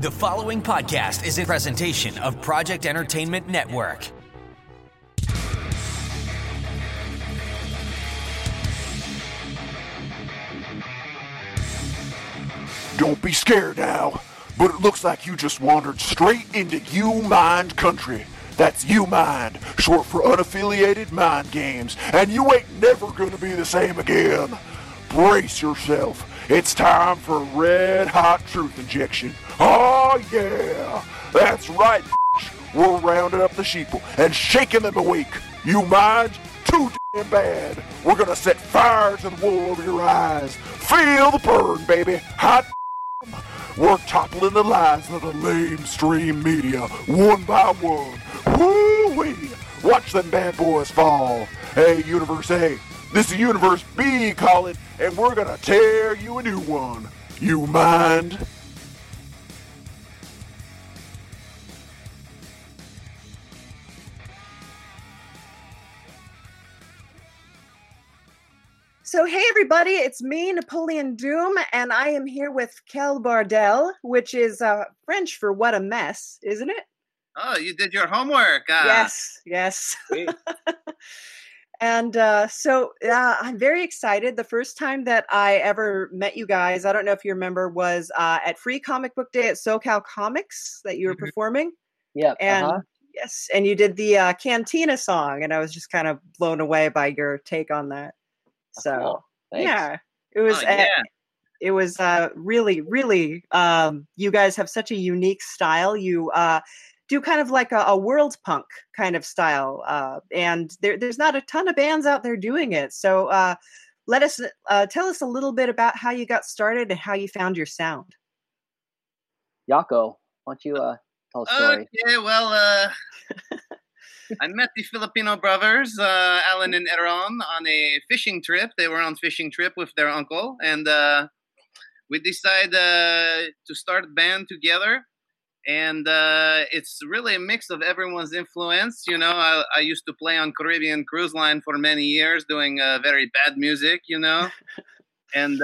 The following podcast is a presentation of Project Entertainment Network. Don't be scared now, but it looks like you just wandered straight into U-Mind country. That's U-Mind, short for unaffiliated mind games, and you ain't never gonna be the same again. Brace yourself. It's time for Red Hot Truth Injection. Oh yeah! That's right, we're rounding up the sheeple and shaking them awake. You mind? Too damn bad. We're gonna set fire to the wool over your eyes. Feel the burn, baby. Hot damn. We're toppling the lies of the lamestream media, one by one. Woo-wee! Watch them bad boys fall. Hey, Universe A. This is Universe B, Colin, and we're gonna tear you a new one. You mind? So hey everybody, it's me, Napoleon Doom, and I am here with Quel Bordel, which is French for what a mess, isn't it? Oh, you did your homework. Yes. And so I'm very excited. The first time that I ever met you guys, I don't know if you remember, was at Free Comic Book Day at SoCal Comics that you were performing. Yeah. And yes, and you did the Cantina song, and I was just kind of blown away by your take on that. So it was really, really. You guys have such a unique style. You do kind of like a world punk kind of style. And there's not a ton of bands out there doing it. So tell us a little bit about how you got started and how you found your sound. Yako, why don't you tell a story? Okay, well, I met the Filipino brothers, Alan and Aaron, on a fishing trip. They were on fishing trip with their uncle. And we decided to start a band together. And it's really a mix of everyone's influence. You know, I used to play on Caribbean Cruise Line for many years doing very bad music, you know. And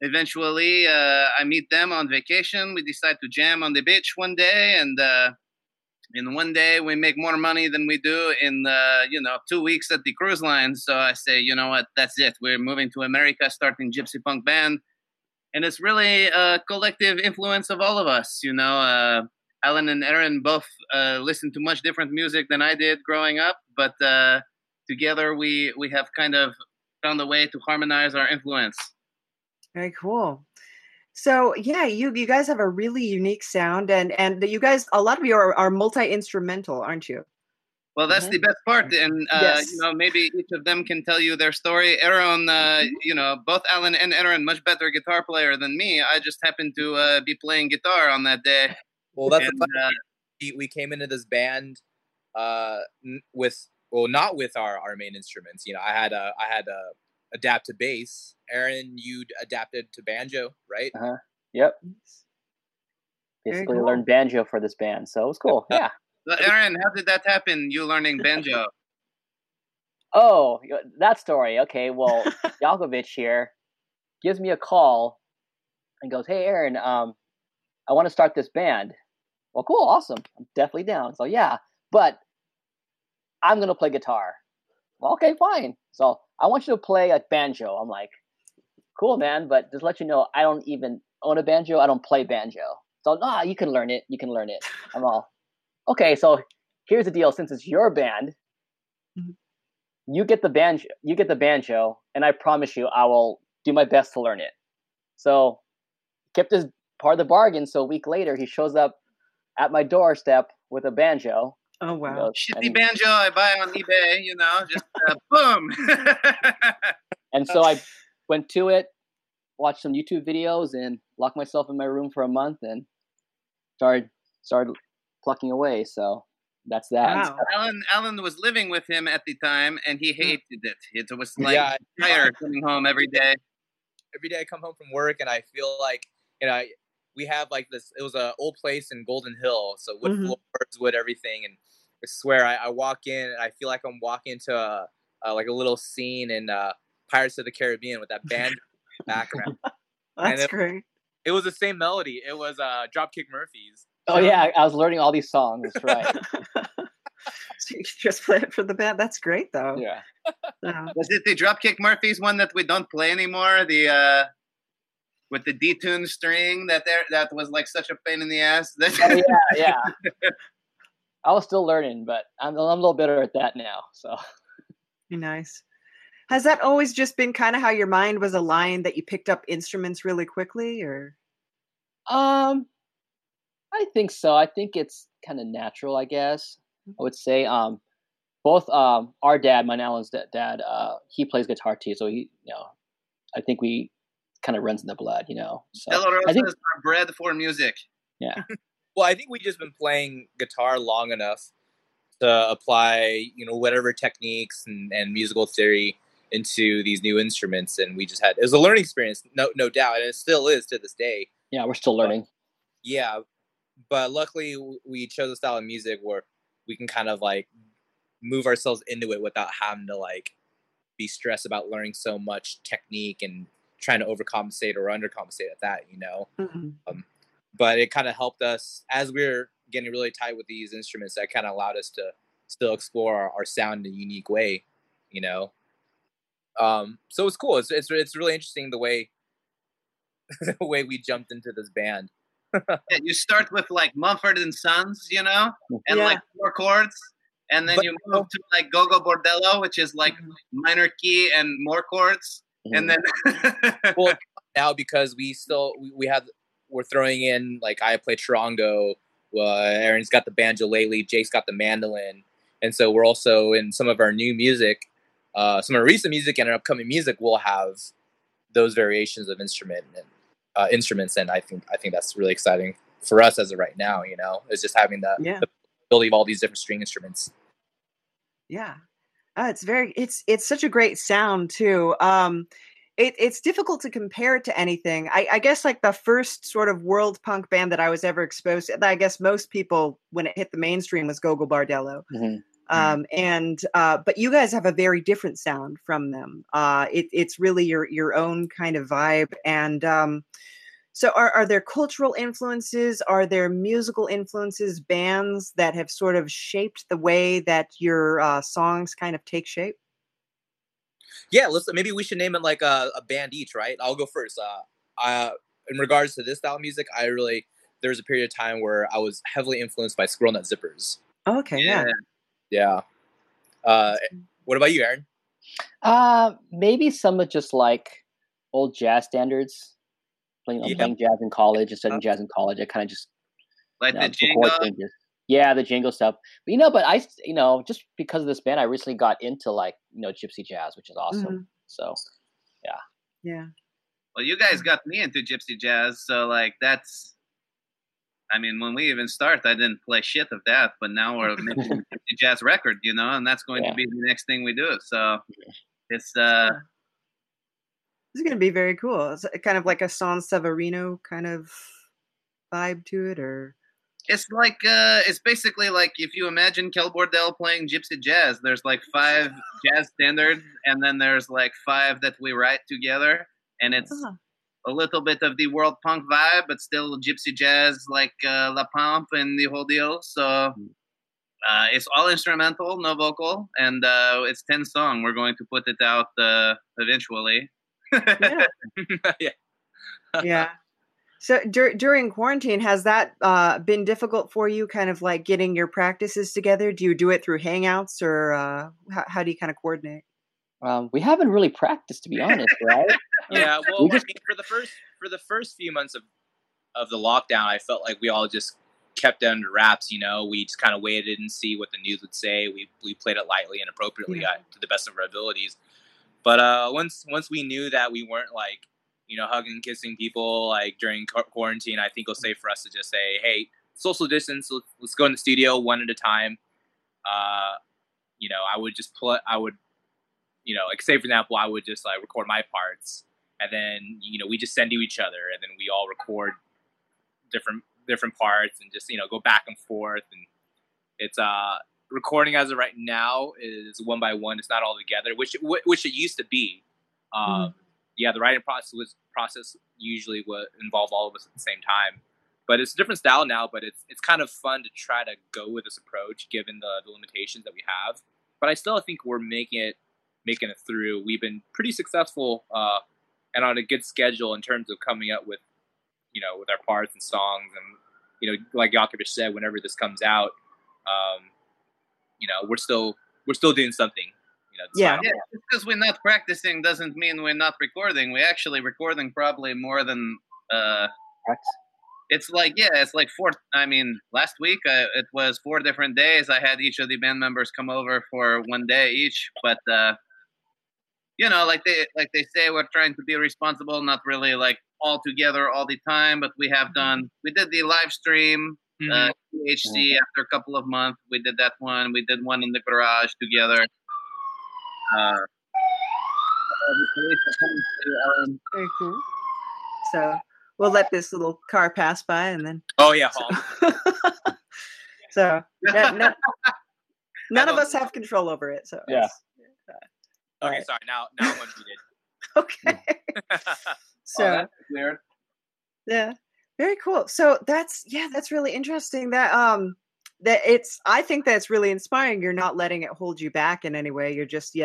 eventually I meet them on vacation. We decide to jam on the beach one day. And in one day we make more money than we do in, 2 weeks at the cruise line. So I say, you know what, that's it. We're moving to America, starting Gypsy Punk Band. And it's really a collective influence of all of us, you know. Alan and Aaron both listened to much different music than I did growing up, but together we have kind of found a way to harmonize our influence. Very cool. So yeah, you guys have a really unique sound, and you guys, a lot of you are multi-instrumental, aren't you? Well, that's the best part, and yes. You know, maybe each of them can tell you their story. Aaron, both Alan and Aaron, much better guitar player than me. I just happened to be playing guitar on that day. Well, that's we came into this band not with our main instruments. You know, I had adapt to bass. Aaron, you adapted to banjo, right? Uh-huh. Yep. Basically, I learned banjo for this band, so it was cool. Yeah. But Aaron, how did that happen, you learning banjo? Oh, that story. Okay, well, Yakovich here gives me a call and goes, hey, Aaron, I want to start this band. Well, cool, awesome. I'm definitely down. So, yeah, but I'm going to play guitar. Well, okay, fine. So I want you to play a banjo. I'm like, cool, man, but just let you know, I don't even own a banjo. I don't play banjo. So, nah, you can learn it. You can learn it. I'm all... Okay, so here's the deal. Since it's your band, you get the banjo, and I promise you I will do my best to learn it. So kept this part of the bargain, so a week later he shows up at my doorstep with a banjo. Oh, wow. Shitty banjo I buy on eBay, you know, just boom. And so I went to it, watched some YouTube videos, and locked myself in my room for a month and started plucking away, so that's that. Wow. Alan was living with him at the time, and he hated it. It was like tired coming home every day. Every day I come home from work, and I feel like, you know, we have like this. It was an old place in Golden Hill, so wood floors, wood everything, and I swear I walk in, and I feel like I'm walking into a little scene in Pirates of the Caribbean with that band background. That's great. It was the same melody. It was Dropkick Murphy's. Oh, yeah. I was learning all these songs. That's right. So you just play it for the band. That's great, though. Yeah. Was it the Dropkick Murphy's one that we don't play anymore? The with the detuned string that was like such a pain in the ass. Oh, yeah, yeah. I was still learning, but I'm a little better at that now. So. Nice. Has that always just been kind of how your mind was aligned, that you picked up instruments really quickly, or? I think so. I think it's kind of natural, I guess. I would say both our dad, my now Alan's dad, he plays guitar too. So he, you know, I think we kind of runs in the blood, you know. So I think our bread for music. Yeah. Well, I think we've just been playing guitar long enough to apply, you know, whatever techniques and musical theory into these new instruments, and we just had, it was a learning experience, no doubt, and it still is to this day. Yeah, we're still learning. Yeah, but luckily we chose a style of music where we can kind of like move ourselves into it without having to like be stressed about learning so much technique and trying to overcompensate or undercompensate at that, you know? Mm-hmm. But it kind of helped us as we were getting really tight with these instruments. That kind of allowed us to still explore our sound in a unique way, you know? So it's cool. It's really interesting the way we jumped into this band. Yeah, you start with like Mumford and Sons, you know, and like four chords, and then you move to like Gogol Bordello, which is like minor key and more chords, and then well, now because we're throwing in like I play charango, Aaron's got the banjolele, Jake's got the mandolin, and so we're also in some of our new music, some of our recent music and our upcoming music will have those variations of instruments, and I think that's really exciting for us as of right now, you know, is just having the ability of all these different string instruments. Yeah. It's such a great sound too. It's difficult to compare it to anything. I guess like the first sort of world punk band that I was ever exposed to, I guess most people when it hit the mainstream, was Gogol Bordello. Mm-hmm. But you guys have a very different sound from them. It's really your own kind of vibe. And, so are there cultural influences? Are there musical influences, bands that have sort of shaped the way that your, songs kind of take shape? Yeah. Listen, maybe we should name it like a band each, right? I'll go first. In regards to this style of music, there was a period of time where I was heavily influenced by Squirrel Nut Zippers. Oh, okay. Yeah. Yeah. What about you, Aaron? Maybe some of just like old jazz standards. Playing jazz in college and studying jazz in college. I kind of just like the Django. Yeah, the Django stuff. But, you know, but just because of this band, I recently got into like, you know, gypsy jazz, which is awesome. Mm-hmm. So, yeah. Yeah. Well, you guys got me into gypsy jazz, so like that's. I mean, when we even start, I didn't play shit of that, but now we're making a jazz record, you know, and that's going to be the next thing we do. So it's going to be very cool. It's kind of like a San Severino kind of vibe to it, or it's like it's basically like if you imagine Quel Bordel playing gypsy jazz. There's like 5 jazz standards, and then there's like 5 that we write together, and it's. Uh-huh. A little bit of the world punk vibe, but still gypsy jazz, like La Pompe and the whole deal. So it's all instrumental, no vocal, and it's 10 songs. We're going to put it out eventually. Yeah. Yeah. Yeah. So during quarantine, has that been difficult for you, kind of like getting your practices together? Do you do it through Hangouts, or how do you kind of coordinate? We haven't really practiced, to be honest, right? Yeah, well, I mean, for the first few months of the lockdown, I felt like we all just kept it under wraps. You know, we just kind of waited and see what the news would say. We played it lightly and appropriately to the best of our abilities. But once we knew that we weren't like, you know, hugging, kissing people like during quarantine, I think it was safe for us to just say, hey, social distance. Let's go in the studio one at a time. You know, like say for example, I would just like record my parts, and then, you know, we just send to each other, and then we all record different parts, and just, you know, go back and forth. And it's recording as of right now is one by one. It's not all together, which it used to be. yeah, the writing process usually would involve all of us at the same time. But it's a different style now, but it's kind of fun to try to go with this approach given the limitations that we have. But I still think we're making it through. We've been pretty successful and on a good schedule in terms of coming up with, you know, with our parts and songs. And, you know, like Yakovich said, whenever this comes out, you know, we're still doing something. You know, yeah. Just because we're not practicing doesn't mean we're not recording. We're actually recording probably more than... It's like four. I mean, last week it was 4 different days. I had each of the band members come over for one day each. But you know, like they say, we're trying to be responsible, not really like all together all the time. But we did the live stream THC after a couple of months. We did that one. We did one in the garage together. Very cool. So. We'll let this little car pass by and then... Oh, yeah. So none of us have control over it. So yeah. Okay, right. Sorry. Now I'm unmuted. Okay. So... Oh, that's weird. Yeah. Very cool. So that's really interesting. I think that's really inspiring. You're not letting it hold you back in any way. You're just,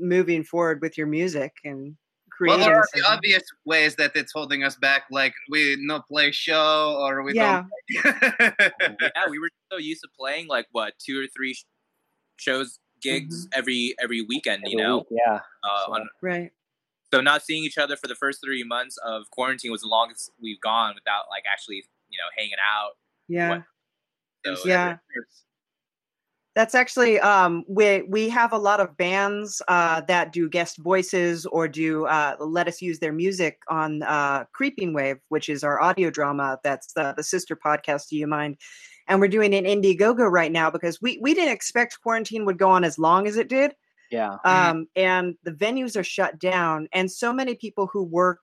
moving forward with your music and... Well, there are the obvious ways that it's holding us back, like we no play show or we don't play. Yeah, we were so used to playing like 2 or 3 shows, gigs every weekend, you know? Week, yeah. Right. So not seeing each other for the first 3 months of quarantine was the longest we've gone without like actually, you know, hanging out. Yeah. So, yeah. That's actually, we have a lot of bands that do guest voices or do let us use their music on Creeping Wave, which is our audio drama. That's the sister podcast to U-Mind. And we're doing an Indiegogo right now because we didn't expect quarantine would go on as long as it did. Yeah. And the venues are shut down. And so many people who work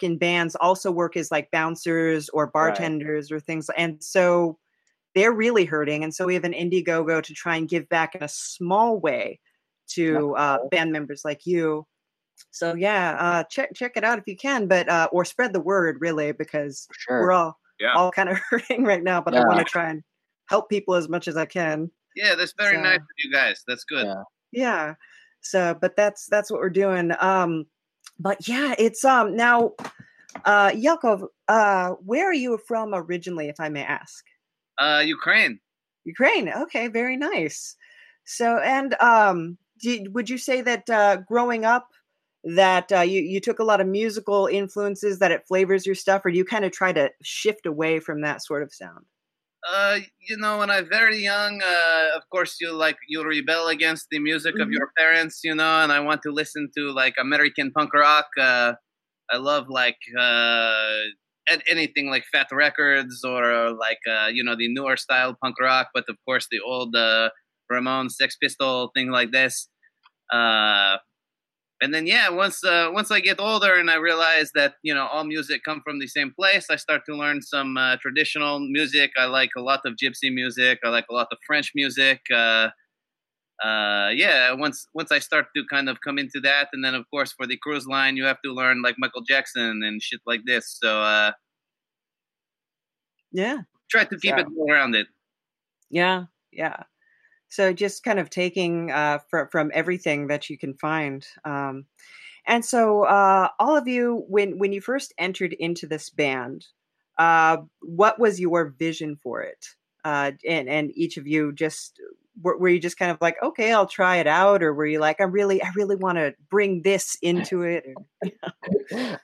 in bands also work as like bouncers or bartenders or things. And so... they're really hurting. And so we have an Indiegogo to try and give back in a small way to band members like you. So check it out if you can, but, or spread the word really, because we're all kind of hurting right now, but I want to try and help people as much as I can. Yeah. That's very nice of you guys. That's good. Yeah. So, but that's what we're doing. But yeah, it's, now, Yako, where are you from originally, if I may ask? Ukraine. Okay. Very nice. So, and, would you say that, growing up that, you took a lot of musical influences that it flavors your stuff, or do you kind of try to shift away from that sort of sound? You know, when I'm very young, of course you rebel against the music of your parents, you know, and I want to listen to like American punk rock. I love like, at anything like Fat Records or like, you know, the newer style punk rock, but of course the old Ramones, Sex Pistol, thing like this. And then, once I get older and I realize that, you know, all music come from the same place, I start to learn some traditional music. I like a lot of gypsy music. I like a lot of French music. Once I start to kind of come into that, and then of course for the cruise line you have to learn like Michael Jackson and shit like this. So try to keep it well-rounded. Yeah. So just kind of taking from everything that you can find. And so all of you, when you first entered into this band, what was your vision for it? And each of you just. Were you just kind of like, okay, I'll try it out? Or were you like, I really want to bring this into it?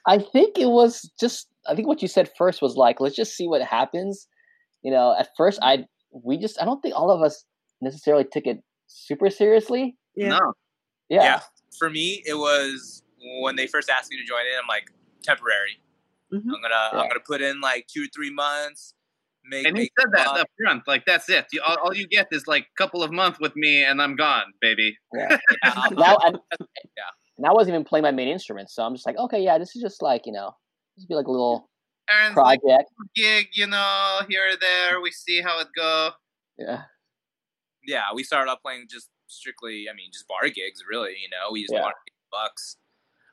I think it was just, I think what you said first was like, let's just see what happens. You know, at first I don't think all of us necessarily took it super seriously. Yeah. No. Yeah. For me, it was when they first asked me to join it, I'm like, temporary. I'm going to put in like 2 or 3 months. And he said that up front, like that's it. All you get is like a couple of months with me, and I'm gone, baby. Yeah. And I wasn't even playing my main instrument, so I'm just like, okay, this is just like, you know, this would be like a little Aaron's project, like, gig, you know, here or there. We see how it go. Yeah. We started off playing just strictly, I mean, just bar gigs, really. You know, we used $100 bucks.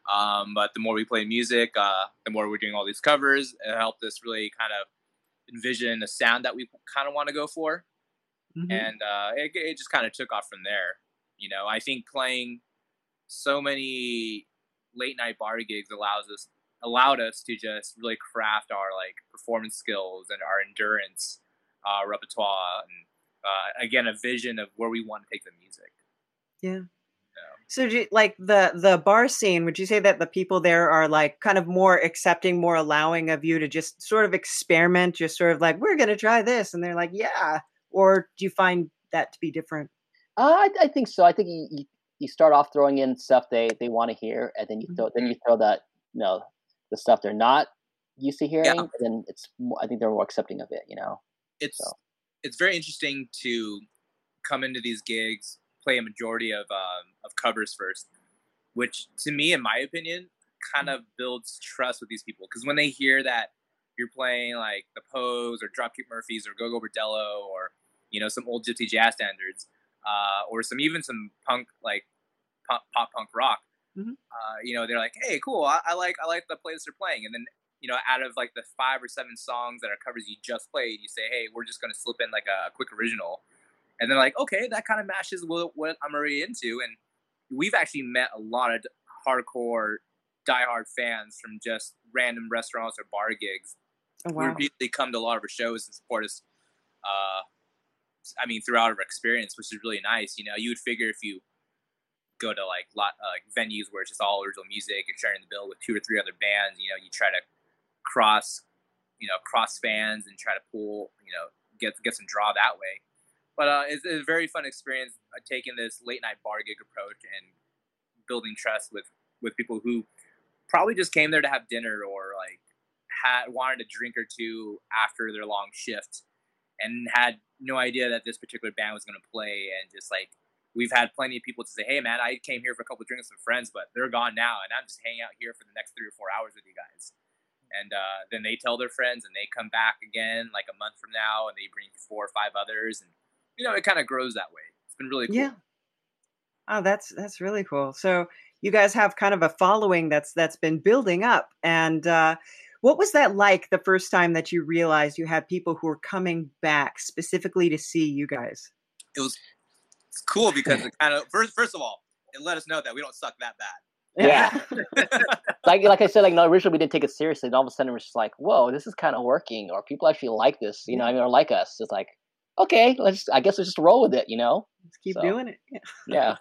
But the more we play music, the more we're doing all these covers, it helped us really kind of envision a sound that we kind of want to go for. Mm-hmm. And it just kind of took off from there. You know, I think playing so many late night bar gigs allowed us to just really craft our like performance skills and our endurance repertoire, and again, a vision of where we want to take the music. Yeah. So, like the bar scene, would you say that the people there are like kind of more accepting, more allowing of you to just sort of experiment, just sort of like, we're going to try this, and they're like, yeah? Or do you find that to be different? I think so. I think you start off throwing in stuff they want to hear, and then you throw that, you know, the stuff they're not used to hearing, yeah. And then it's more, I think they're more accepting of it. You know, it's very interesting to come into these gigs, play a majority of covers first, which to me, in my opinion, kind of builds trust with these people. Because when they hear that you're playing like The Pose or Dropkick Murphy's or Gogol Bordello or, you know, some old gypsy jazz standards or some punk, like pop punk rock, you know, they're like, hey, cool, I like the playlist they're playing. And then, you know, out of like the 5 or 7 songs that are covers you just played, you say, hey, we're just going to slip in like a quick original. And they're like, okay, that kind of matches what I'm already into. And we've actually met a lot of hardcore, diehard fans from just random restaurants or bar gigs. Oh, wow. Who repeatedly come to a lot of our shows and support us, throughout our experience, which is really nice. You know, you would figure if you go to like venues where it's just all original music, you're sharing the bill with 2 or 3 other bands, you know, you try to cross fans and try to pull, you know, get some draw that way. But it's a very fun experience taking this late night bar gig approach and building trust with people who probably just came there to have dinner or like wanted a drink or two after their long shift and had no idea that this particular band was going to play. And just like, we've had plenty of people to say, hey man, I came here for a couple of drinks with some friends, but they're gone now. And I'm just hanging out here for the next 3 or 4 hours with you guys. And then they tell their friends and they come back again, like a month from now, and they bring 4 or 5 others, and you know, it kind of grows that way. It's been really cool. Yeah. Oh, that's really cool. So you guys have kind of a following that's been building up. And what was that like the first time that you realized you had people who were coming back specifically to see you guys? It's cool because it kind of first of all, it let us know that we don't suck that bad. Yeah. like I said, like, no, originally we didn't take it seriously, and all of a sudden we're just like, whoa, this is kind of working, or people actually like this, you know, I mean, or like us. It's like, okay, let's just roll with it, you know? Let's keep doing it. Yeah.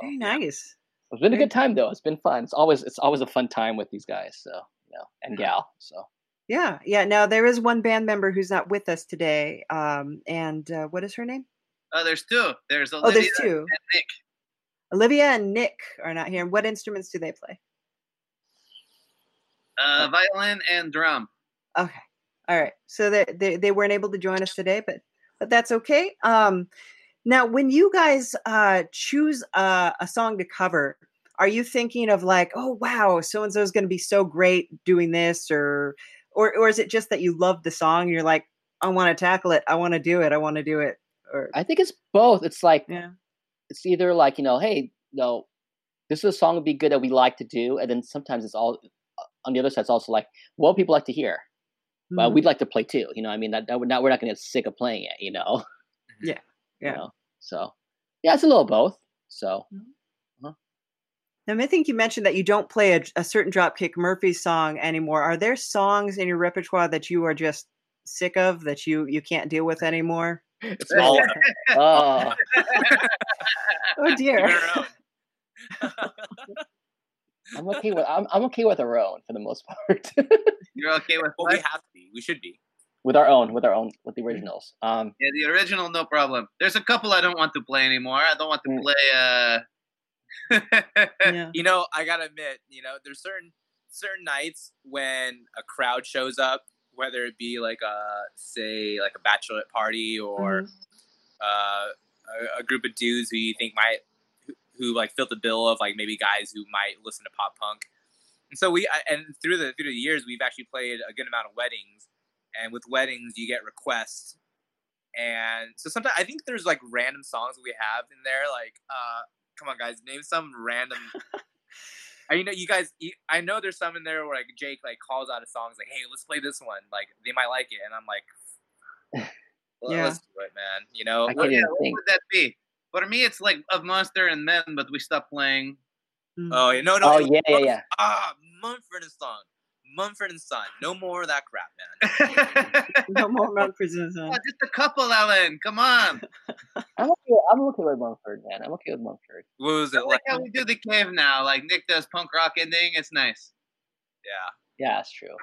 Very nice. It's been a good time though. It's been fun. It's always a fun time with these guys, so, you know, and gal. So yeah. Now there is one band member who's not with us today. And what is her name? Oh, there's two. There's Olivia and Nick. Olivia and Nick are not here. What instruments do they play? Violin and drum. Okay. All right. So they weren't able to join us today, but that's okay. Now, when you guys choose a song to cover, are you thinking of like, oh, wow, so-and-so is going to be so great doing this? Or is it just that you love the song and you're like, I want to tackle it. I want to do it. Or I think it's both. It's like, it's either like, you know, hey, no, this is a song would be good that we like to do. And then sometimes it's all on the other side. It's also like, well, people like to hear. But we'd like to play too, you know. I mean, we're not going to get sick of playing it, you know. Yeah. You know? So, yeah, it's a little both. So, Now, I think you mentioned that you don't play a certain Dropkick Murphy song anymore. Are there songs in your repertoire that you are just sick of that you can't deal with anymore? It's all. Oh dear. I'm okay with our own for the most part. You're okay with what? Well, we have to be. We should be with our own. With the originals. Yeah, the original, no problem. There's a couple I don't want to play anymore. I don't want to play. Yeah. You know, I gotta admit, you know, there's certain nights when a crowd shows up, whether it be like a bachelorette party or a group of dudes who you think might. Who like filled the bill of like maybe guys who might listen to pop punk, and so through the years we've actually played a good amount of weddings, and with weddings you get requests, and so sometimes I think there's like random songs we have in there like come on guys, name some random And you know, you guys, I know there's some in there where like Jake like calls out a song, like, "Hey, let's play this one. Like they might like it." And I'm like, well, "Yeah, let's do it, man." You know, what would that be? For me, it's like Of Monster and Men, but we stopped playing. Oh yeah, no. Oh yeah, yeah. Ah, Mumford and Sons. Mumford and Sons. No more of that crap, man. No more Mumford and Sons. Oh, just a couple, Alan. Come on. I'm okay with Mumford, man. I'm okay with Mumford. What was it like? How we do the cave now? Like Nick does punk rock ending. It's nice. Yeah. Yeah, it's true.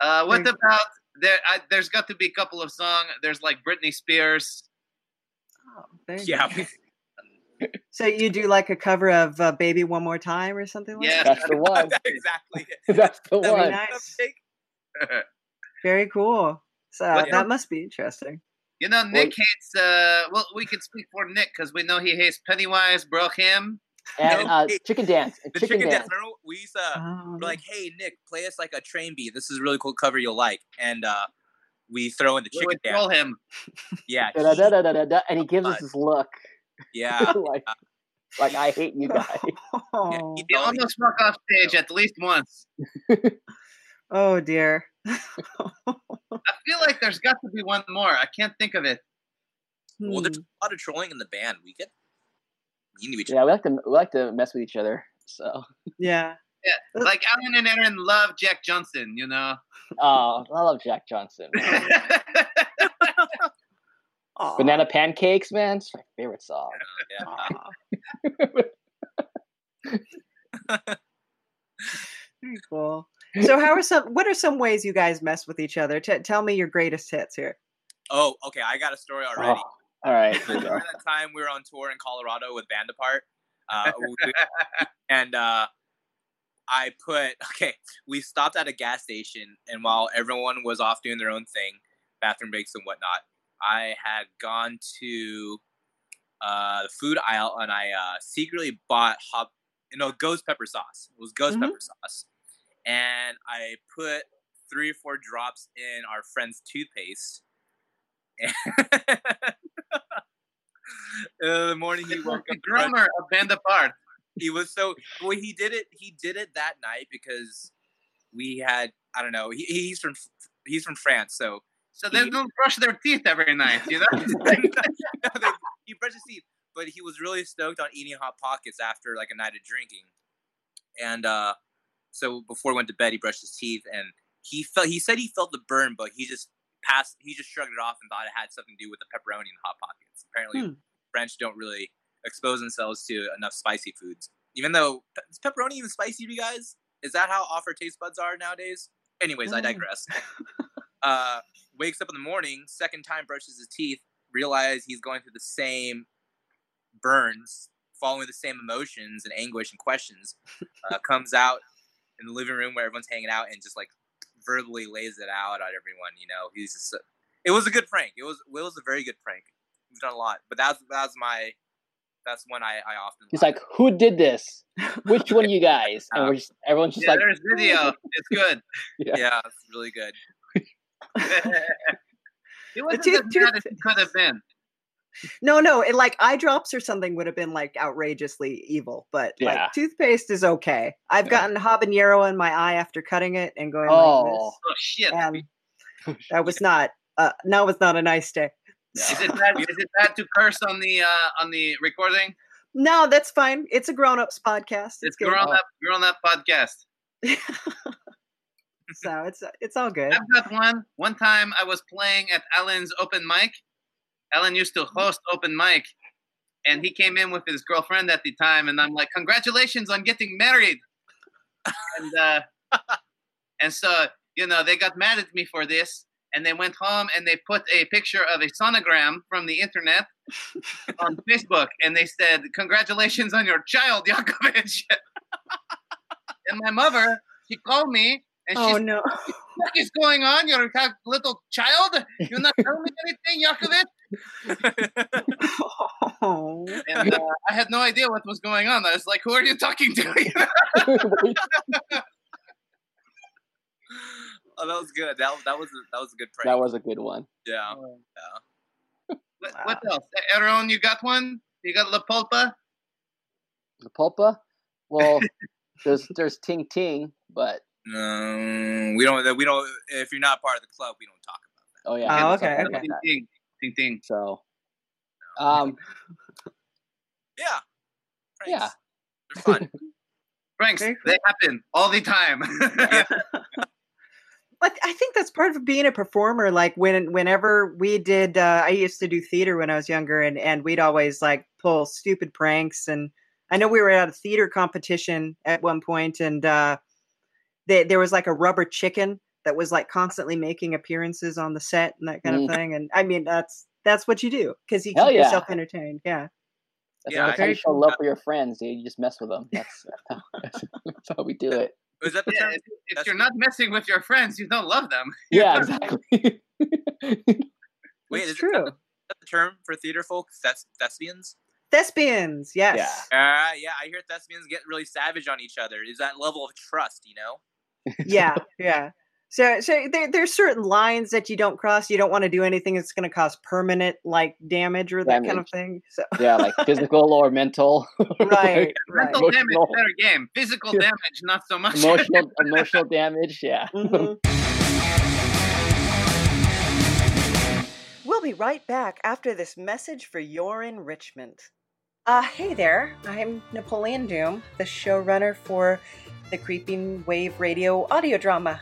What about there? There's got to be a couple of songs. There's like Britney Spears. Oh, yeah. So you do like a cover of "Baby One More Time" or something like that? Yeah, that's the one. That's exactly. That's the one. Very nice. Very cool. So that must be interesting. You know, Nick hates. Well, we can speak for Nick because we know he hates Pennywise, Broham, and Chicken Dance. The Chicken Dance. Remember, we used to we're like, "Hey, Nick, play us like a train beat. This is a really cool cover you'll like." And we throw in the Chicken Dance. Troll him. Yeah. And he gives us his look. Yeah, like I hate you guys. Yeah, he almost walked off stage at least once. Oh dear. I feel like there's got to be one more. I can't think of it. Well, there's a lot of trolling in the band. Yeah, we like to mess with each other. So yeah, like Alan and Aaron love Jack Johnson. You know. Oh, I love Jack Johnson. Aww. Banana pancakes, man. It's my favorite song. Yeah. Very cool. So what are some ways you guys mess with each other? Tell me your greatest hits here. Oh, okay. I got a story already. Oh, all right. At that time, we were on tour in Colorado with Band Apart. We stopped at a gas station, and while everyone was off doing their own thing, bathroom breaks and whatnot, I had gone to the food aisle and I secretly bought ghost pepper sauce. It was ghost pepper sauce. And I put 3 or 4 drops in our friend's toothpaste. The morning he woke up. The drummer of Band Apart. He did it that night because we had, I don't know, he's from France, so they don't brush their teeth every night, you know? He brushed his teeth, but he was really stoked on eating Hot Pockets after like a night of drinking. And so before he went to bed, he brushed his teeth, and he said he felt the burn, but he just shrugged it off and thought it had something to do with the pepperoni and Hot Pockets. Apparently, French don't really expose themselves to enough spicy foods. Even though, is pepperoni even spicy to you guys? Is that how off our taste buds are nowadays? Anyways, I digress. Wakes up in the morning, second time brushes his teeth, realizes he's going through the same burns, following the same emotions and anguish and questions, comes out in the living room where everyone's hanging out and just like verbally lays it out on everyone. You know, it was a good prank. It was a very good prank. We've done a lot, but that's one I often. He's like, who did this? Which one of you guys? And everyone's just like, there's video. It's good. Yeah, it's really good. It wasn't as bad as it could have been. No, it, like eye drops or something would have been like outrageously evil, but like toothpaste is okay. I've gotten habanero in my eye after cutting it and going like this. Oh shit! And that was not. Now it's not a nice day. No. Is it bad to curse on the recording? No, that's fine. It's a grown-ups podcast. It's grown-up podcast. So it's all good. I've got one time I was playing at Alan's open mic. Alan used to host open mic, and he came in with his girlfriend at the time, and I'm like, congratulations on getting married. And and so, you know, they got mad at me for this, and they went home and they put a picture of a sonogram from the internet on Facebook, and they said, congratulations on your child, Yakovich. And my mother, she called me. And no! What the fuck is going on? You're a little child. You're not telling me anything, Yakovich. And I had no idea what was going on. I was like, "Who are you talking to?" Oh, that was good. That was a good prank. That was a good one. Yeah. Yeah. What else? Aaron, you got one? You got La Pulpa? Well. There's ting ting, but we don't. If you're not part of the club, we don't talk about that. Oh yeah. Oh, okay. Ting ting. So, yeah. Pranks. They're fun. Pranks. They happen all the time. I think that's part of being a performer. Like whenever we did, I used to do theater when I was younger, and we'd always like pull stupid pranks. And I know we were at a theater competition at one point, and there was like a rubber chicken that was like constantly making appearances on the set and that kind of thing. And I mean, that's what you do because you keep yourself entertained. Yeah. That's how you show love for your friends, dude. You just mess with them. That's how we do it. Is that the term? If you're not messing with your friends, you don't love them. Yeah, exactly. Wait, is true. That the term for theater folk? Thespians? Thespians, yes. Yeah. Yeah, I hear thespians get really savage on each other. Is that level of trust, you know? Yeah. So there's certain lines that you don't cross. You don't want to do anything that's going to cause permanent like damage or that kind of thing. So yeah, like physical or mental. Right. Mental damage, better game. Physical damage, not so much. Emotional damage, yeah. Mm-hmm. We'll be right back after this message for your enrichment. Hey there, I'm Napoleon Doom, the showrunner for the Creeping Wave Radio audio drama.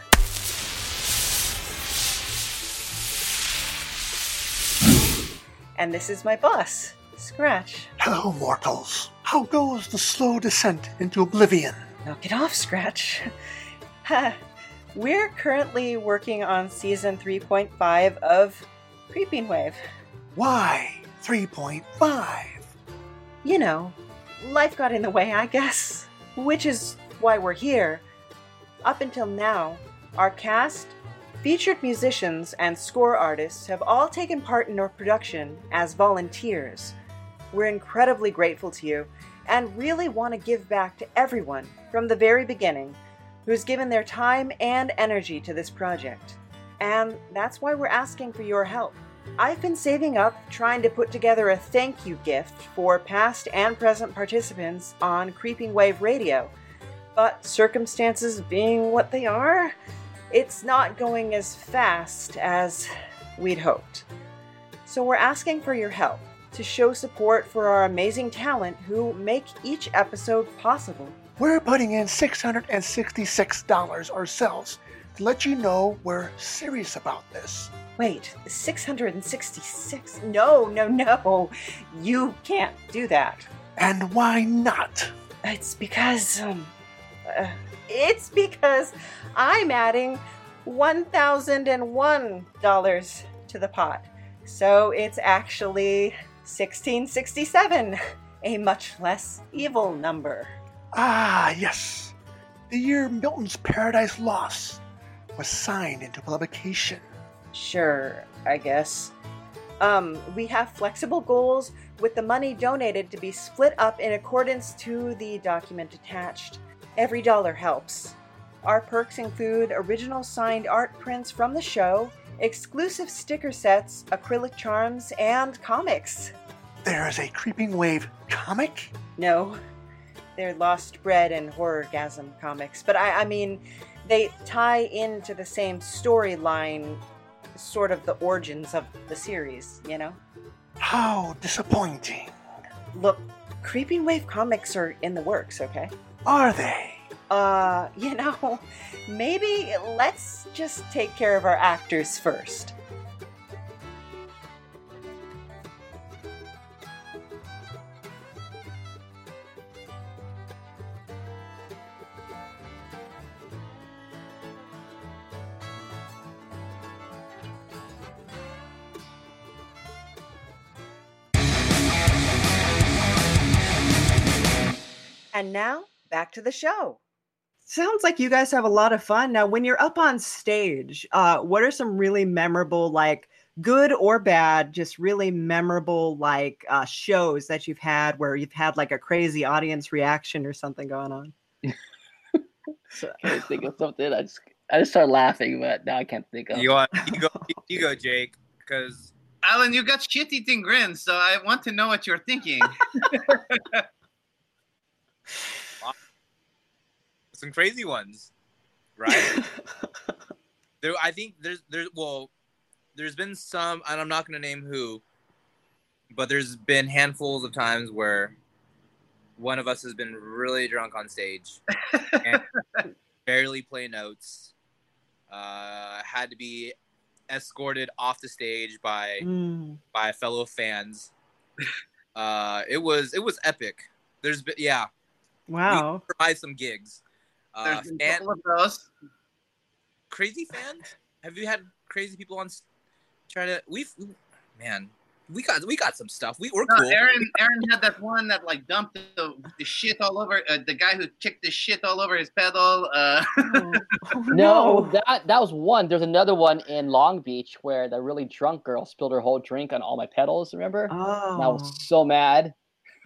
And this is my boss, Scratch. Hello, mortals. How goes the slow descent into oblivion? Now get off, Scratch. We're currently working on Season 3.5 of Creeping Wave. Why 3.5? You know, life got in the way, I guess. Which is why we're here. Up until now, our cast, featured musicians, and score artists have all taken part in our production as volunteers. We're incredibly grateful to you and really want to give back to everyone from the very beginning who's given their time and energy to this project. And that's why we're asking for your help. I've been saving up trying to put together a thank you gift for past and present participants on Creeping Wave Radio, but circumstances being what they are, it's not going as fast as we'd hoped. So we're asking for your help to show support for our amazing talent who make each episode possible. We're putting in $666 ourselves to let you know we're serious about this. Wait, 666? No. You can't do that. And why not? It's because... it's because I'm adding $1,001 to the pot. So it's actually 1667, a much less evil number. Ah, yes. The year Milton's Paradise Lost was signed into publication. Sure, I guess. We have flexible goals with the money donated to be split up in accordance to the document attached. Every dollar helps. Our perks include original signed art prints from the show, exclusive sticker sets, acrylic charms, and comics. There is a Creeping Wave comic? No. They're Lost Bread and Horrorgasm comics. But I mean, they tie into the same storyline, sort of the origins of the series, you know? How disappointing. Look, Creeping Wave comics are in the works, okay? Are they? You know, maybe let's just take care of our actors first. And now, back to the show. Sounds like you guys have a lot of fun. Now, when you're up on stage, what are some really memorable, like good or bad, just really memorable, like shows that you've had where you've had like a crazy audience reaction or something going on? So, I can't think of something. I just started laughing, but now I can't think of. You go, Jake, because Alan, you got shit-eating grins, so I want to know what you're thinking. some crazy ones, right? There, I think there's been some, and I'm not going to name who, but there's been handfuls of times where one of us has been really drunk on stage and barely play notes, had to be escorted off the stage by fellow fans. It was epic. There's been, yeah. Wow. We provide some gigs. There's been a couple of those. Crazy fans? Have you had crazy people on try to, we got some stuff. We were cool. Aaron had that one that like dumped the shit all over the guy who kicked the shit all over his pedal. No, that was one. There's another one in Long Beach where the really drunk girl spilled her whole drink on all my pedals. Remember? Oh. And I was so mad.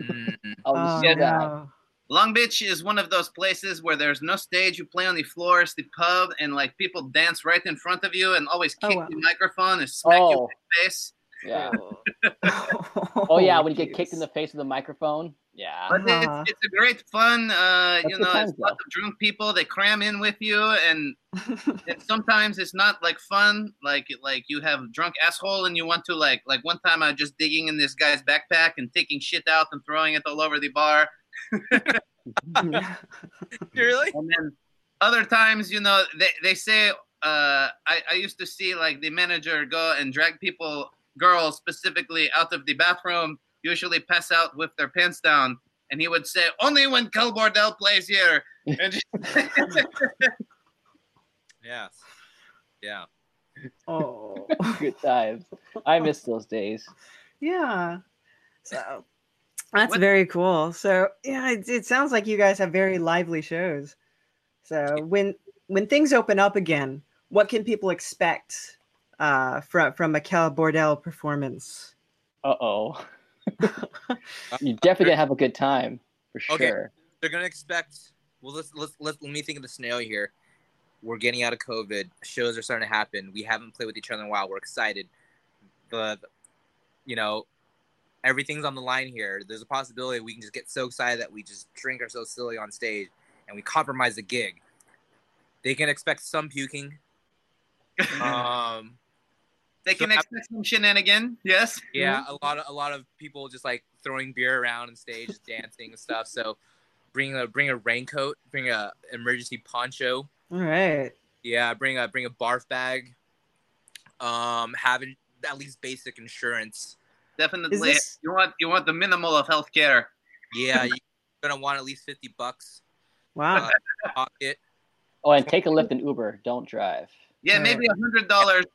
I was so mad. Long Beach is one of those places where there's no stage. You play on the floor. It's the pub, and like people dance right in front of you and always kick the microphone and smack you in the face. Yeah. Yeah, when you get kicked in the face with a microphone. Yeah. But it's a great fun. It's lots of drunk people. They cram in with you, and sometimes it's not like fun. Like you have a drunk asshole, and you want to like one time I was just digging in this guy's backpack and taking shit out and throwing it all over the bar. Really? And then other times, they say I used to see like the manager go and drag girls specifically out of the bathroom, usually pass out with their pants down, and he would say, "Only when Quel Bordel plays here." Yeah, yeah. Oh, good times! I miss those days. Yeah. So that's very cool. So yeah, it sounds like you guys have very lively shows. So when things open up again, what can people expect? From a Quel Bordel performance. Uh-oh. You definitely have a good time, for sure. Okay. They're going to expect... Well, let me think of the scenario here. We're getting out of COVID. Shows are starting to happen. We haven't played with each other in a while. We're excited. But, everything's on the line here. There's a possibility we can just get so excited that we just drink ourselves silly on stage and we compromise the gig. They can expect some puking. They can expect some shenanigan, yes. Yeah, a lot of people just like throwing beer around on stage, dancing and stuff. So bring a raincoat, bring a emergency poncho. All right. Yeah, bring a barf bag. Have at least basic insurance. Definitely, you want the minimal of health care. Yeah, you're gonna want at least $50. Wow. Pocket. Oh, and take a Lyft and Uber. Don't drive. Yeah, maybe $100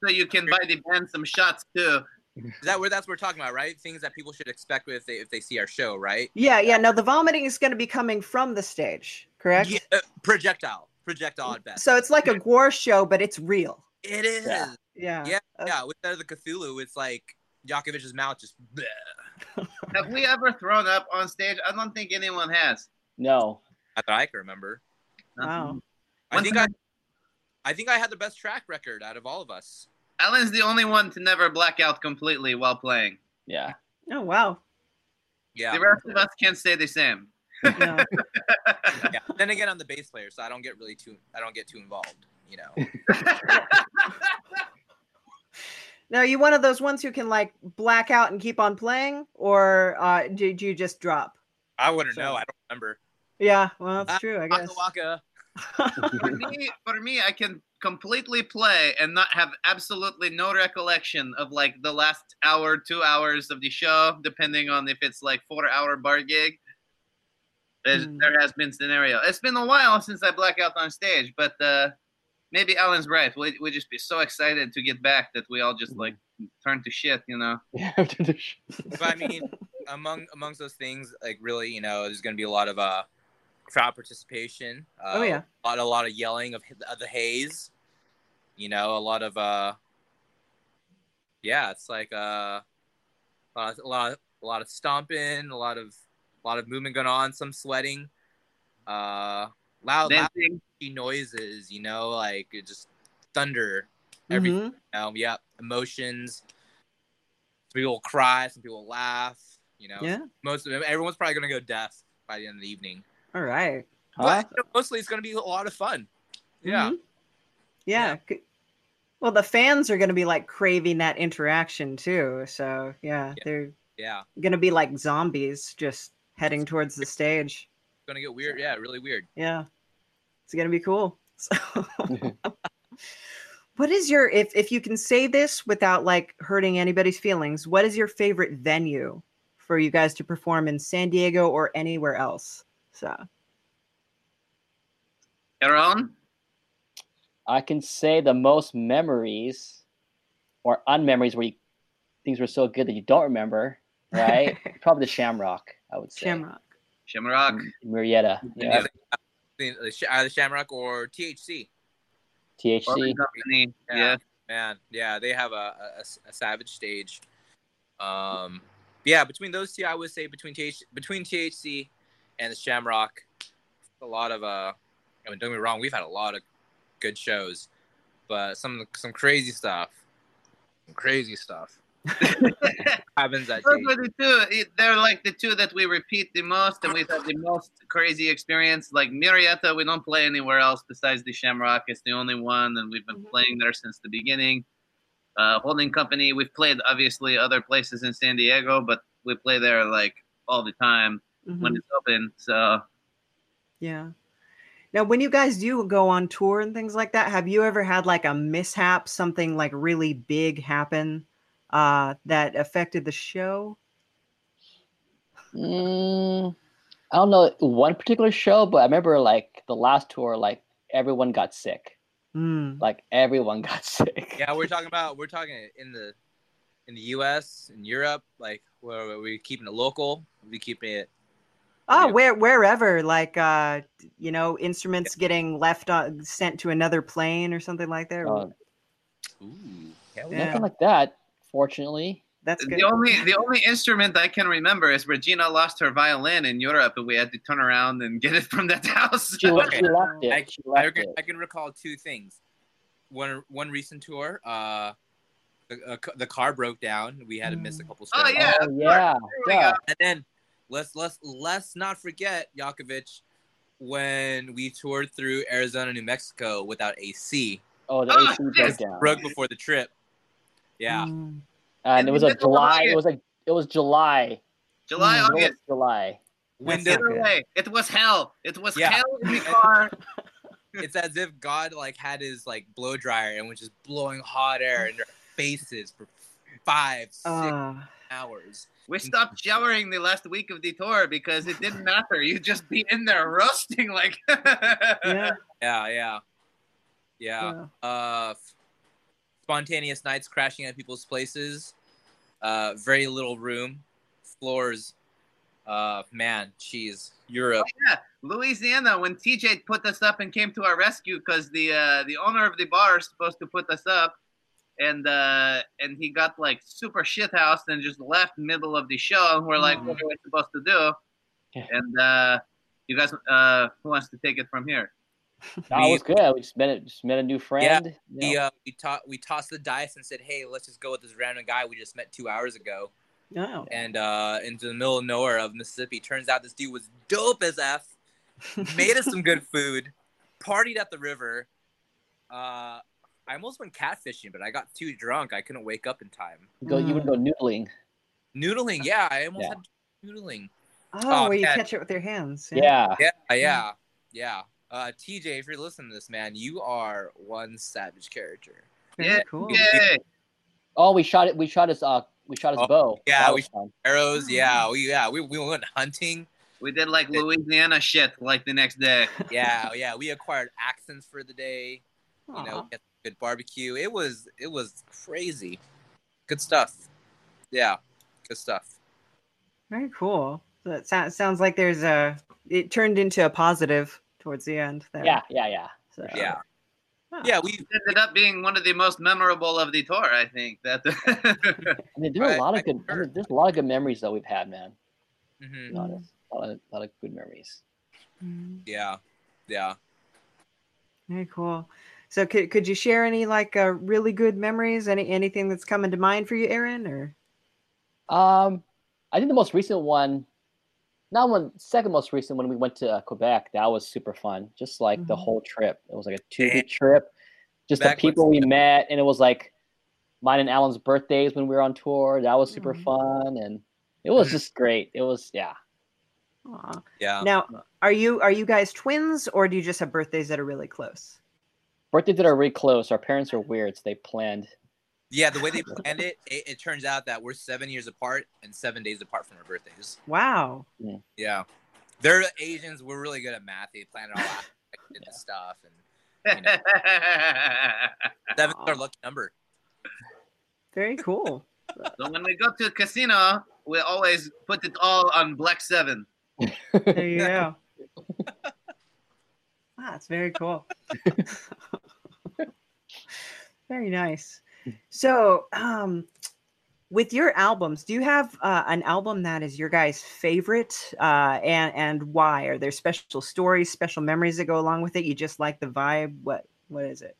so you can buy the band some shots too. That's what we're talking about, right? Things that people should expect if they see our show, right? Yeah. Now the vomiting is going to be coming from the stage, correct? Yeah, projectile at best. So it's like a gore show, but it's real. It is. Yeah. Instead of the Cthulhu, it's like Yakovich's mouth just. Bleh. Have we ever thrown up on stage? I don't think anyone has. No, not that I can remember. Wow. I think I had the best track record out of all of us. Alan's the only one to never black out completely while playing. Yeah. Oh, wow. Yeah. The rest of us can't say the same. No. Yeah. Then again, I'm the bass player, so I don't get too involved, Now, are you one of those ones who can like black out and keep on playing, or did you just drop? I wouldn't know. I don't remember. Yeah. Well, that's true, I guess. Waka. For me, I can completely play and not have absolutely no recollection of like the last hour, 2 hours of the show, depending on if it's like 4 hour bar gig. There has been scenario. It's been a while since I blacked out on stage, but maybe Alan's right. We'd just be so excited to get back that we all just like turn to shit, Yeah, but I mean, amongst those things, like really, there's gonna be a lot of crowd participation. A lot of yelling of the haze. A lot of it's like a lot of stomping, a lot of movement going on, some sweating, loud noises. Like it just thunder. Everything. Emotions. Some people will cry. Some people will laugh. Most of them. Everyone's probably gonna go deaf by the end of the evening. All right. But mostly it's going to be a lot of fun. Yeah. Mm-hmm. Yeah. Well, the fans are going to be like craving that interaction too. So yeah. they're going to be like zombies just heading towards the stage. Going to get weird. Yeah. Really weird. Yeah. It's going to be cool. So what is your, if you can say this without like hurting anybody's feelings, what is your favorite venue for you guys to perform in San Diego or anywhere else? So. Aaron? I can say the most memories or unmemories where things were so good that you don't remember, right? Probably the Shamrock, I would say. Shamrock. Murrieta. Yeah. The Shamrock or THC. THC. Yeah. Man. Yeah. They have a savage stage. Yeah. Between those two, I would say between THC and the Shamrock, a lot of, I mean, don't get me wrong, we've had a lot of good shows, but some crazy stuff. Happens at the two. They're like the two that we repeat the most, and we've had the most crazy experience. Like Murrieta, we don't play anywhere else besides the Shamrock. It's the only one, and we've been playing there since the beginning. Holding Company, we've played obviously other places in San Diego, but we play there like all the time when it's open. So yeah. Now, when you guys do go on tour and things like that, have you ever had like a mishap, something like really big happen that affected the show? I don't know one particular show, but I remember like the last tour, like everyone got sick. Like everyone got sick. Yeah, we're talking in the U.S. and Europe, like where we're keeping it local, we keeping it. Oh, yeah. Wherever, like, you know, instruments getting sent to another plane or something like that. Nothing like that, fortunately. That's good. The only instrument I can remember is Regina lost her violin in Europe, and we had to turn around and get it from that house. She left it. I can recall two things. One recent tour, the car broke down. We had to miss a couple shows. Oh yeah. And then. Let's not forget, Yakovich, when we toured through Arizona, New Mexico without AC. Oh, the AC broke down. Broke before the trip. Yeah. And it was July. August. Window. It was hell. It was hell in the car. It's as if God like had his like blow dryer and was just blowing hot air in their faces for 5-6 hours. We stopped showering the last week of the tour because it didn't matter. You'd just be in there roasting, like. Yeah. Spontaneous nights crashing at people's places. Very little room, floors. Europe. Oh, yeah, Louisiana. When TJ put us up and came to our rescue because the owner of the bar is supposed to put us up. And he got like super shithoused and just left middle of the show. And we're like, what are we supposed to do? Yeah. And you guys, who wants to take it from here? That was good. We just met a new friend. Yeah. We tossed the dice and said, hey, let's just go with this random guy we just met 2 hours ago. Oh. And into the middle of nowhere of Mississippi. Turns out this dude was dope as F. Made us some good food. Partied at the river. I almost went catfishing, but I got too drunk. I couldn't wake up in time. You would go noodling. Noodling, yeah. I almost had noodling. Oh, where you catch it with your hands. Yeah. TJ, if you're listening to this, man, you are one savage character. Yeah, cool. Yay. Oh, we shot his bow. Yeah, we shot arrows. Yeah, we went hunting. We did like Louisiana shit like the next day. Yeah. We acquired accents for the day. You know, good barbecue. It was crazy. Good stuff. Yeah, good stuff. Very cool. So it sounds like it turned into a positive towards the end there. Yeah. So. Yeah. Wow. Yeah, we ended up being one of the most memorable of the tour, I think. I mean, there's a lot of good memories that we've had, man. Mm-hmm. A lot of good memories. Mm-hmm. Yeah. Very cool. So could you share any like really good memories? Anything that's coming to mind for you, Aaron? Or I think the most recent one Not one, second most recent, when we went to Quebec, that was super fun. Just like the whole trip. It was like a 2-week trip. Just the people we met. And it was like mine and Alan's birthdays when we were on tour. That was super fun. And it was just great. It was, yeah. Aww. Yeah. Now, are you guys twins, or do you just have birthdays that are really close? Birthdays that are really close. Our parents are weird, so they planned. Yeah, the way they planned it turns out that we're 7 years apart and 7 days apart from our birthdays. Wow. Yeah. They're Asians. We're really good at math. They planned it all out. Did the stuff. And, you know, 7's our lucky number. Very cool. So when we go to a casino, we always put it all on Black 7. There you go. Wow, that's very cool. Very nice. So, with your albums, do you have an album that is your guys' favorite, and why? Are there special stories, special memories that go along with it? You just like the vibe? What is it?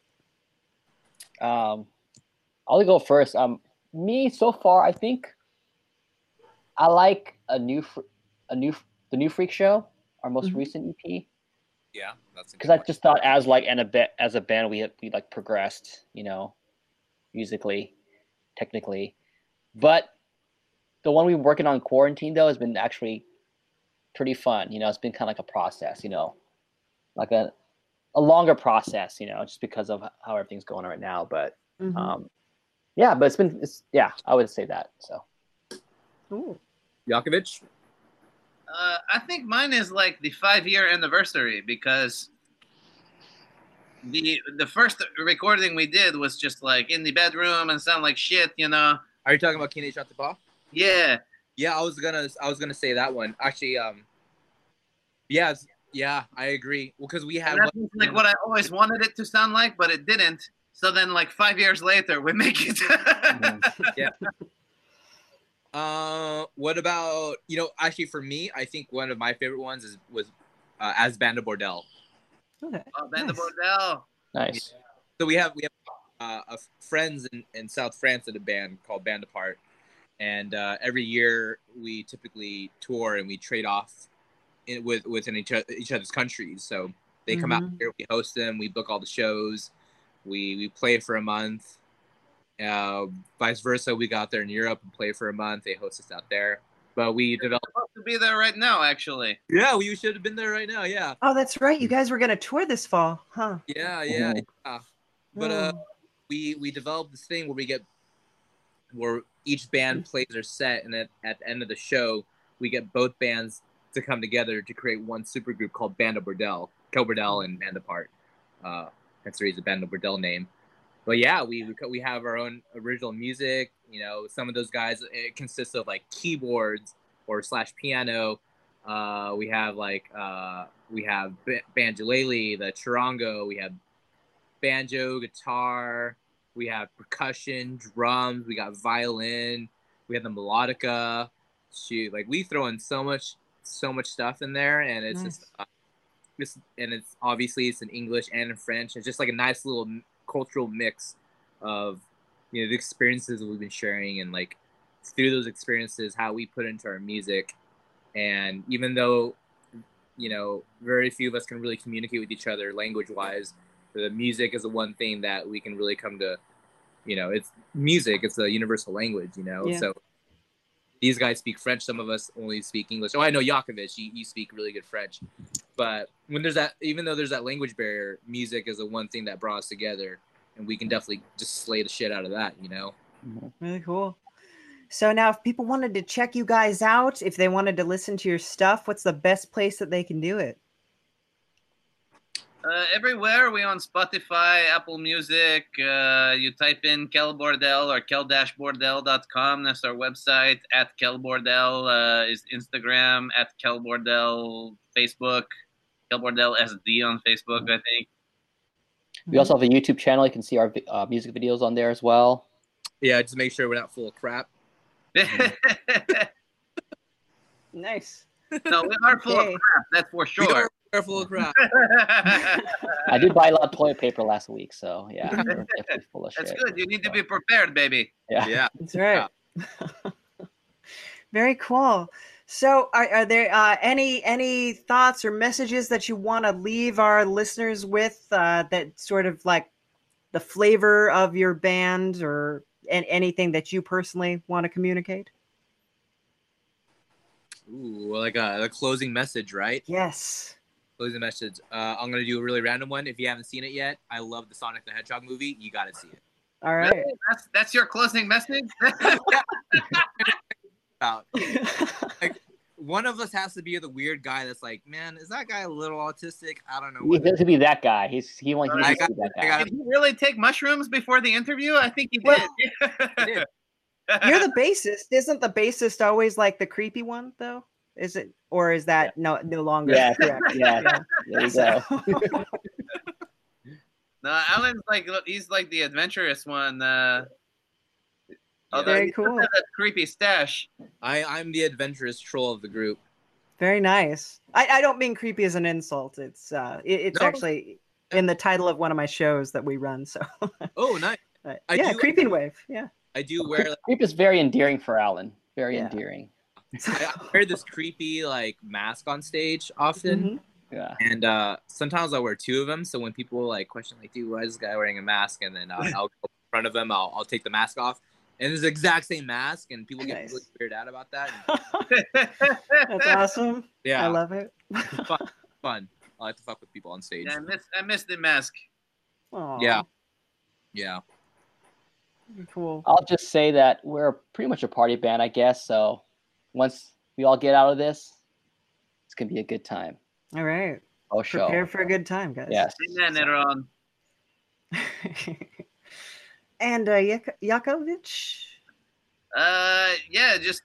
I'll go first. Me so far, I think I like the new Freak Show, our most recent EP. Yeah, that's because I just thought as a band we like progressed, you know. Musically, technically. But the one we've been working on in quarantine, though, has been actually pretty fun. You know, it's been kind of like a process, you know, like a longer process, you know, just because of how everything's going right now. But yeah, but it's been, I would say that. So, cool. Yakovich? I think mine is like the 5-year anniversary, because the first recording we did was just like in the bedroom and sound like shit, you know. Are you talking about Can't Shot the Ball? Yeah. Yeah, I was gonna say that one. Actually, yeah, I agree. Well, because we had like what I always wanted it to sound like, but it didn't. So then like 5 years later we make it. Yeah. What about, you know, actually for me, I think one of my favorite ones was as Band of Bordel. Okay. Oh, Band of Bordel. Nice. Yeah. So we have friends in South France at a band called Band Apart, and every year we typically tour and we trade off within each other's countries. So they come out here, we host them, we book all the shows, we play for a month. Vice versa, we go out there in Europe and play for a month. They host us out there. But we developed to be there right now, actually. Yeah, we should have been there right now. Yeah. Oh, that's right. You guys were gonna tour this fall, huh? Yeah. But we developed this thing where where each band plays their set, and at the end of the show, we get both bands to come together to create one supergroup called Band of Bordel, Quel Bordel, and Band Apart. That's the reason Band of Bordel name. But yeah, we have our own original music. You know, some of those guys, it consists of like keyboards / piano. We have banjolele, the charango. We have banjo, guitar. We have percussion, drums. We got violin. We have the melodica. Shoot, like we throw in so much stuff in there, and it's nice. It's obviously it's in English and in French. It's just like a nice little cultural mix of, you know, the experiences we've been sharing, and like through those experiences how we put into our music. And even though, you know, very few of us can really communicate with each other language wise, the music is the one thing that we can really come to, you know, it's music, it's a universal language, you know. Yeah. So these guys speak French, some of us only speak English. Oh, I know Yakovich, you speak really good French. But when there's that, even though there's that language barrier, music is the one thing that brought us together, and we can definitely just slay the shit out of that, you know? Really cool. So now if people wanted to check you guys out, if they wanted to listen to your stuff, what's the best place that they can do it? Everywhere. We're on Spotify, Apple Music. You type in Quel Bordel or quel-bordel.com. That's our website. At Quel Bordel is Instagram. At Quel Bordel Facebook. Quel Bordel SD on Facebook, I think. We also have a YouTube channel. You can see our music videos on there as well. Yeah, just make sure we're not full of crap. Nice. No, we are full of crap. That's for sure. We are full of crap. I did buy a lot of toilet paper last week, so yeah. We're full of shit. That's good. You need to be prepared, baby. Yeah. That's right. Very cool. So are there any thoughts or messages that you want to leave our listeners with that sort of like the flavor of your band or anything that you personally want to communicate? Ooh, like a closing message, right? Yes. Closing message. I'm going to do a really random one. If you haven't seen it yet, I love the Sonic the Hedgehog movie. You got to see it. All right. That's your closing message? Like, one of us has to be the weird guy that's like, man, is that guy a little autistic? I don't know. He doesn't be that guy. He wants to be that guy. Did he really take mushrooms before the interview? I think he did. He did. You're the bassist. Isn't the bassist always like the creepy one though? Is it, or is that no longer correct? Yeah. There you go. No, Alan's like, he's like the adventurous one. Very cool. That creepy stash. I'm the adventurous troll of the group. Very nice. I don't mean creepy as an insult. It's actually in the title of one of my shows that we run. So. Oh, nice. Yeah, Creeping Wave. Yeah. I do wear. Creep is very endearing for Alan. Very endearing. I wear this creepy like mask on stage often. Mm-hmm. Yeah. And sometimes I'll wear two of them. So when people like question, like, dude, why is this guy wearing a mask? And then I'll go in front of them. I'll take the mask off. And it's the exact same mask. And people get really weirded out about that. That's awesome. Yeah. I love it. Fun. I like to fuck with people on stage. Yeah, I miss the mask. Aww. Yeah. Yeah. Cool. I'll just say that we're pretty much a party band, I guess. So once we all get out of this, it's going to be a good time. All right. Oh, sure. Prepare for a good time, guys. Yes. Amen, Aaron. And Yakovich? Yeah, just,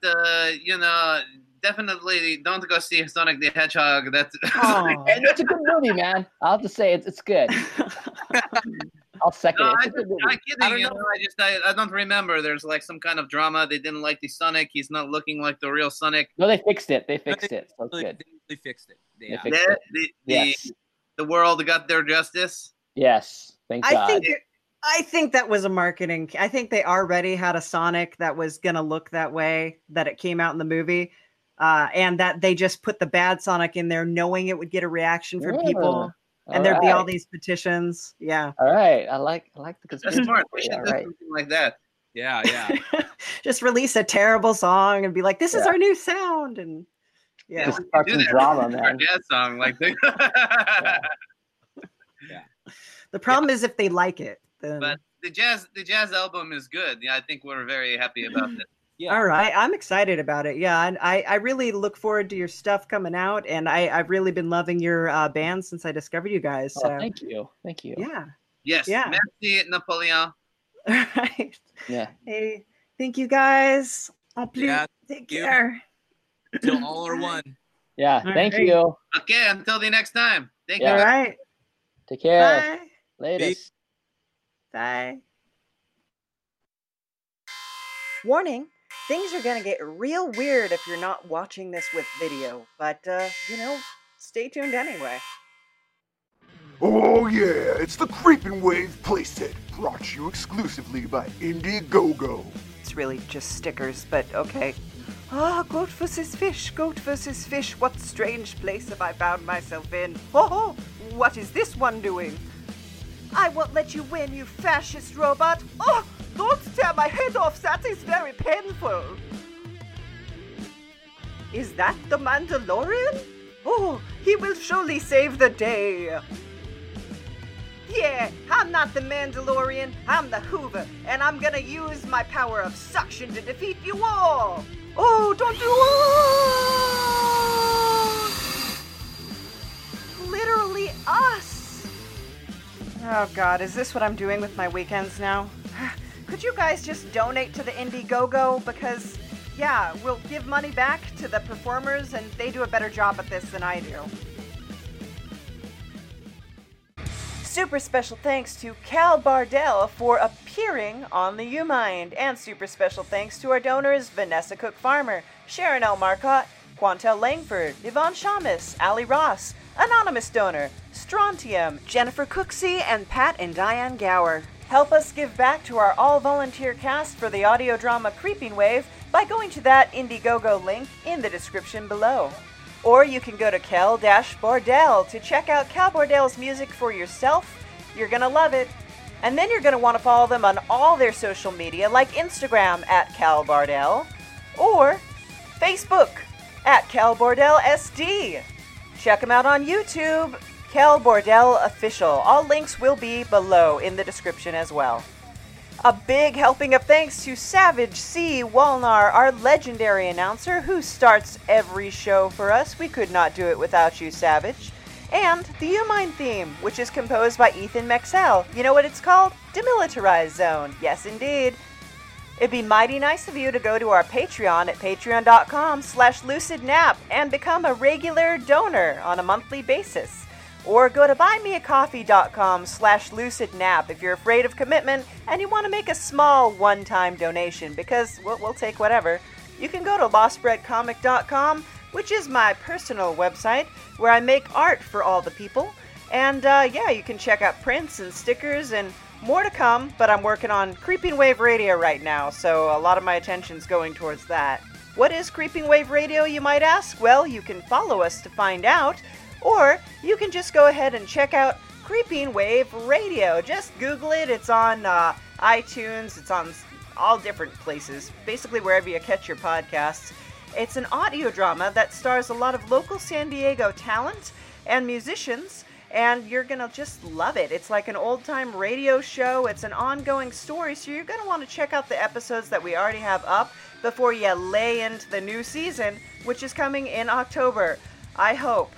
definitely don't go see Sonic the Hedgehog. That's it's a good movie, man. I'll just say it's good. I'll second it. I don't remember. There's like some kind of drama. They didn't like the Sonic. He's not looking like the real Sonic. No, they fixed it. So it's good. They fixed it. Yeah. The world got their justice. Yes. Thank God. I think that was a marketing. I think they already had a Sonic that was going to look that way, that it came out in the movie. And that they just put the bad Sonic in there knowing it would get a reaction from people. And there'd be all these petitions. Yeah. All right. I like the conspiracy. That's smart. We should do something like that. Yeah, yeah. Just release a terrible song and be like, this is our new sound. And yeah, just start some drama, man. Song, like yeah. The problem is if they like it. Then... But the jazz album is good. Yeah, I think we're very happy about it. Yeah. All right, I'm excited about it. Yeah, and I really look forward to your stuff coming out, and I've really been loving your band since I discovered you guys. So. Oh, thank you. Yeah. Yes. Yeah. Merci, Napoleon. All right. Yeah. Hey, thank you guys. Take care. Till all are one. Yeah. All thank you. Okay. Until the next time. Thank you. All right. Take care. Bye. Later. Bye. Warning. Things are going to get real weird if you're not watching this with video, but, stay tuned anyway. Oh yeah, it's the Creeping Wave playset, brought to you exclusively by Indiegogo. It's really just stickers, but okay. Ah, goat versus fish, what strange place have I bound myself in? Oh, what is this one doing? I won't let you win, you fascist robot! Oh! Don't tear my head off, that is very painful. Is that the Mandalorian? Oh, he will surely save the day. Yeah, I'm not the Mandalorian, I'm the Hoover, and I'm gonna use my power of suction to defeat you all. Oh, don't do all! Literally us. Oh God, is this what I'm doing with my weekends now? Could you guys just donate to the Indiegogo? Because, yeah, we'll give money back to the performers, and they do a better job at this than I do. Super special thanks to Quel Bordel for appearing on the U-Mind, and super special thanks to our donors Vanessa Cook-Farmer, Sharon L. Marcotte, Quantel Langford, Yvonne Shamus, Ali Ross, Anonymous Donor, Strontium, Jennifer Cooksey, and Pat and Diane Gower. Help us give back to our all-volunteer cast for the audio drama Creeping Wave by going to that Indiegogo link in the description below. Or you can go to Quel Bordel to check out Quel Bordel's music for yourself. You're going to love it. And then you're going to want to follow them on all their social media, like Instagram at Quel Bordel, or Facebook at Quel Bordel SD. Check them out on YouTube, Quel Bordel Official. All links will be below in the description as well. A big helping of thanks to Savage C. Walnar, our legendary announcer who starts every show for us. We could not do it without you, Savage. And the U-Mind theme, which is composed by Ethan Mexel. You know what it's called? Demilitarized Zone. Yes, indeed. It'd be mighty nice of you to go to our Patreon at patreon.com/lucidnap and become a regular donor on a monthly basis. Or go to buymeacoffee.com/lucidnap if you're afraid of commitment and you want to make a small one-time donation, because we'll take whatever. You can go to lostbreadcomic.com, which is my personal website, where I make art for all the people. And you can check out prints and stickers and more to come, but I'm working on Creeping Wave Radio right now, so a lot of my attention's going towards that. What is Creeping Wave Radio, you might ask? Well, you can follow us to find out. Or you can just go ahead and check out Creeping Wave Radio. Just Google it. It's on iTunes. It's on all different places, basically wherever you catch your podcasts. It's an audio drama that stars a lot of local San Diego talent and musicians, and you're going to just love it. It's like an old-time radio show. It's an ongoing story, so you're going to want to check out the episodes that we already have up before you lay into the new season, which is coming in October, I hope.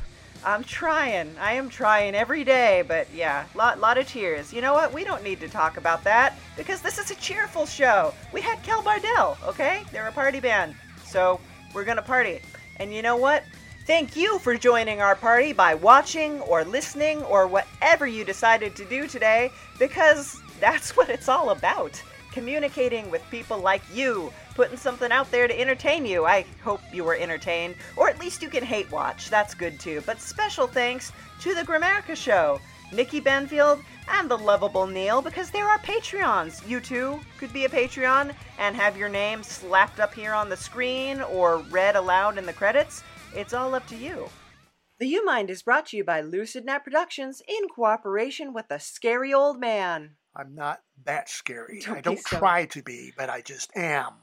I'm trying. I am trying every day, but yeah, lot of tears. You know what? We don't need to talk about that because this is a cheerful show. We had Quel Bordel, okay? They're a party band, so we're going to party. And you know what? Thank you for joining our party by watching or listening or whatever you decided to do today, because that's what it's all about. Communicating with people like you, putting something out there to entertain you. I hope you were entertained, or at least you can hate watch. That's good too. But special thanks to the Grammarica Show, Nikki Benfield, and the lovable Neil, because there are Patreons. You too could be a Patreon and have your name slapped up here on the screen or read aloud in the credits. It's all up to you. The U-Mind is brought to you by LucidNet Productions in cooperation with the Scary Old Man. I'm not that scary. I don't try to be, but I just am.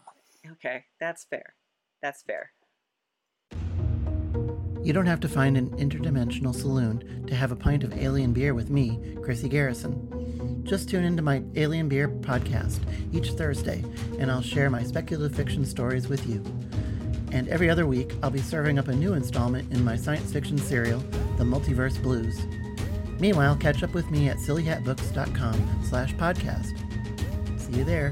Okay, that's fair. That's fair. You don't have to find an interdimensional saloon to have a pint of alien beer with me, Chrissy Garrison. Just tune into my Alien Beer podcast each Thursday, and I'll share my speculative fiction stories with you. And every other week, I'll be serving up a new installment in my science fiction serial, The Multiverse Blues. Meanwhile, catch up with me at sillyhatbooks.com/podcast. See you there.